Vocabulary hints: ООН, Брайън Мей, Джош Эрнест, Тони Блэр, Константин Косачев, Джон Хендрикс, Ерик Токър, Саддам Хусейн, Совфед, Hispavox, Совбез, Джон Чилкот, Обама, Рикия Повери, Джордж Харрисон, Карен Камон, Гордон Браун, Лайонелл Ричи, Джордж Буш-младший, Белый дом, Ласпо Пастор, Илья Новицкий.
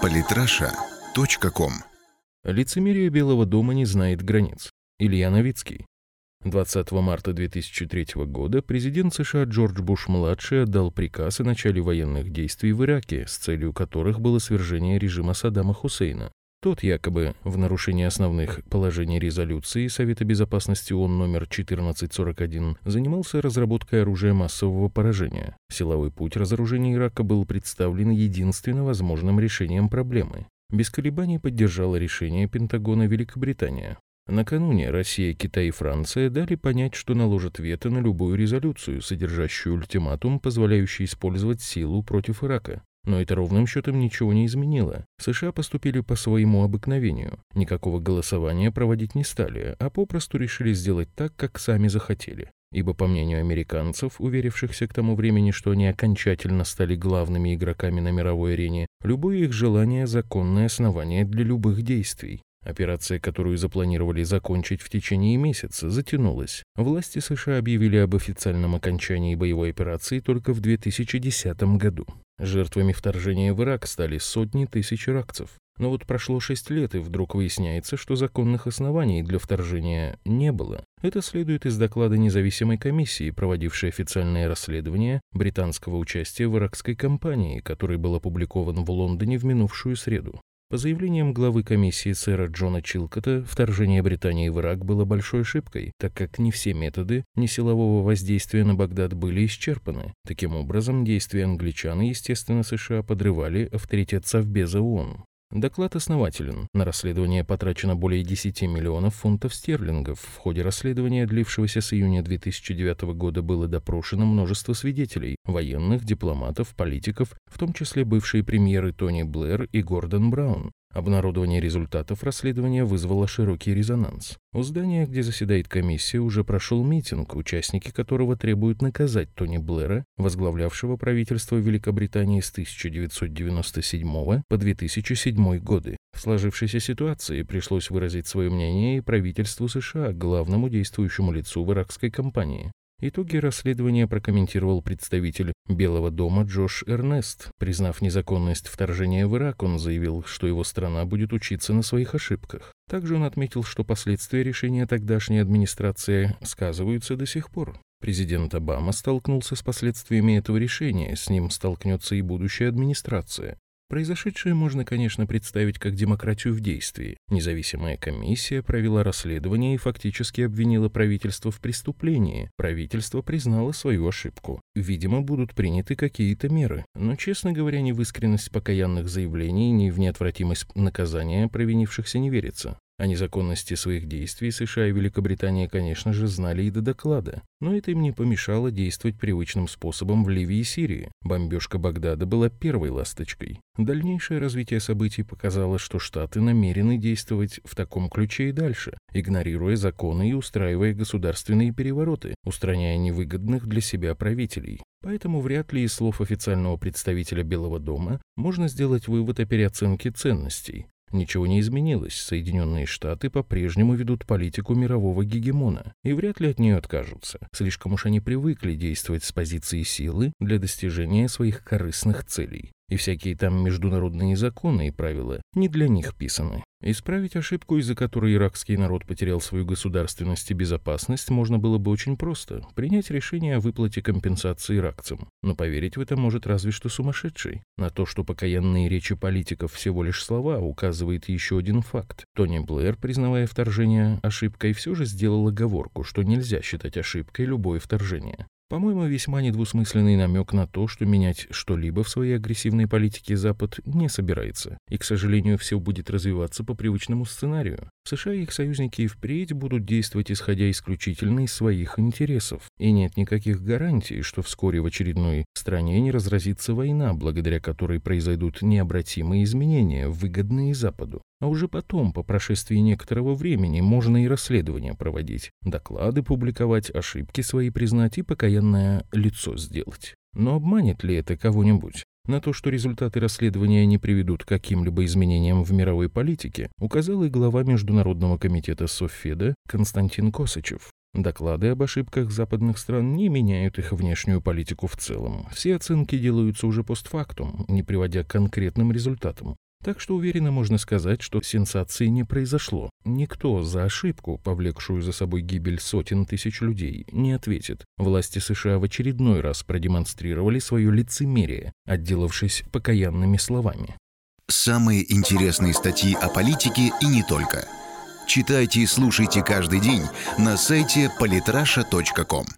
Политраша.ком. Лицемерие Белого дома не знает границ. Илья Новицкий. 20 марта 2003 года президент США Джордж Буш-младший отдал приказ о начале военных действий в Ираке, с целью которых было свержение режима Саддама Хусейна. Тот якобы в нарушении основных положений резолюции Совета безопасности ООН номер 1441 занимался разработкой оружия массового поражения. Силовой путь разоружения Ирака был представлен единственно возможным решением проблемы. Без колебаний поддержала решение Пентагона Великобритания. Накануне Россия, Китай и Франция дали понять, что наложат вето на любую резолюцию, содержащую ультиматум, позволяющий использовать силу против Ирака. Но это ровным счетом ничего не изменило. США поступили по своему обыкновению. Никакого голосования проводить не стали, а попросту решили сделать так, как сами захотели. Ибо, по мнению американцев, уверившихся к тому времени, что они окончательно стали главными игроками на мировой арене, любое их желание – законное основание для любых действий. Операция, которую запланировали закончить в течение месяца, затянулась. Власти США объявили об официальном окончании боевой операции только в 2010 году. Жертвами вторжения в Ирак стали сотни тысяч иракцев. Но вот прошло 6 лет, и вдруг выясняется, что законных оснований для вторжения не было. Это следует из доклада независимой комиссии, проводившей официальное расследование британского участия в иракской кампании, который был опубликован в Лондоне в минувшую среду. По заявлениям главы комиссии сэра Джона Чилкота, вторжение Британии в Ирак было большой ошибкой, так как не все методы несилового воздействия на Багдад были исчерпаны. Таким образом, действия англичан и, естественно, США подрывали авторитет Совбеза ООН. Доклад основателен. На расследование потрачено более 10 миллионов фунтов стерлингов. В ходе расследования, длившегося с июня 2009 года, было допрошено множество свидетелей – военных, дипломатов, политиков, в том числе бывшие премьеры Тони Блэр и Гордон Браун. Обнародование результатов расследования вызвало широкий резонанс. У здания, где заседает комиссия, уже прошел митинг, участники которого требуют наказать Тони Блэра, возглавлявшего правительство Великобритании с 1997 по 2007 годы. В сложившейся ситуации пришлось выразить свое мнение и правительству США, главному действующему лицу в иракской кампании. Итоги расследования прокомментировал представитель Белого дома Джош Эрнест. Признав незаконность вторжения в Ирак, он заявил, что его страна будет учиться на своих ошибках. Также он отметил, что последствия решения тогдашней администрации сказываются до сих пор. Президент Обама столкнулся с последствиями этого решения, с ним столкнется и будущая администрация. Произошедшее можно, конечно, представить как демократию в действии. Независимая комиссия провела расследование и фактически обвинила правительство в преступлении. Правительство признало свою ошибку. Видимо, будут приняты какие-то меры. Но, честно говоря, ни в искренность покаянных заявлений, ни в неотвратимость наказания провинившихся не верится. О незаконности своих действий США и Великобритания, конечно же, знали и до доклада. Но это им не помешало действовать привычным способом в Ливии и Сирии. Бомбежка Багдада была первой ласточкой. Дальнейшее развитие событий показало, что Штаты намерены действовать в таком ключе и дальше, игнорируя законы и устраивая государственные перевороты, устраняя невыгодных для себя правителей. Поэтому вряд ли из слов официального представителя Белого дома можно сделать вывод о переоценке ценностей. Ничего не изменилось, Соединенные Штаты по-прежнему ведут политику мирового гегемона, и вряд ли от нее откажутся. Слишком уж они привыкли действовать с позиции силы для достижения своих корыстных целей. И всякие там международные законы и правила не для них писаны. Исправить ошибку, из-за которой иракский народ потерял свою государственность и безопасность, можно было бы очень просто – принять решение о выплате компенсации иракцам. Но поверить в это может разве что сумасшедший. На то, что покаянные речи политиков всего лишь слова, указывает еще один факт. Тони Блэр, признавая вторжение ошибкой, все же сделал оговорку, что нельзя считать ошибкой любое вторжение. По-моему, весьма недвусмысленный намек на то, что менять что-либо в своей агрессивной политике Запад не собирается. И, к сожалению, все будет развиваться по привычному сценарию. США и их союзники и впредь будут действовать, исходя исключительно из своих интересов. И нет никаких гарантий, что вскоре в очередной стране не разразится война, благодаря которой произойдут необратимые изменения, выгодные Западу. А уже потом, по прошествии некоторого времени, можно и расследования проводить, доклады публиковать, ошибки свои признать и покаянное лицо сделать. Но обманет ли это кого-нибудь? На то, что результаты расследования не приведут к каким-либо изменениям в мировой политике, указал и глава Международного комитета Совфеда Константин Косачев. Доклады об ошибках западных стран не меняют их внешнюю политику в целом. Все оценки делаются уже постфактум, не приводя к конкретным результатам. Так что уверенно можно сказать, что сенсации не произошло. Никто за ошибку, повлекшую за собой гибель сотен тысяч людей, не ответит. Власти США в очередной раз продемонстрировали свое лицемерие, отделавшись покаянными словами. Самые интересные статьи о политике и не только. Читайте и слушайте каждый день на сайте politrasha.com.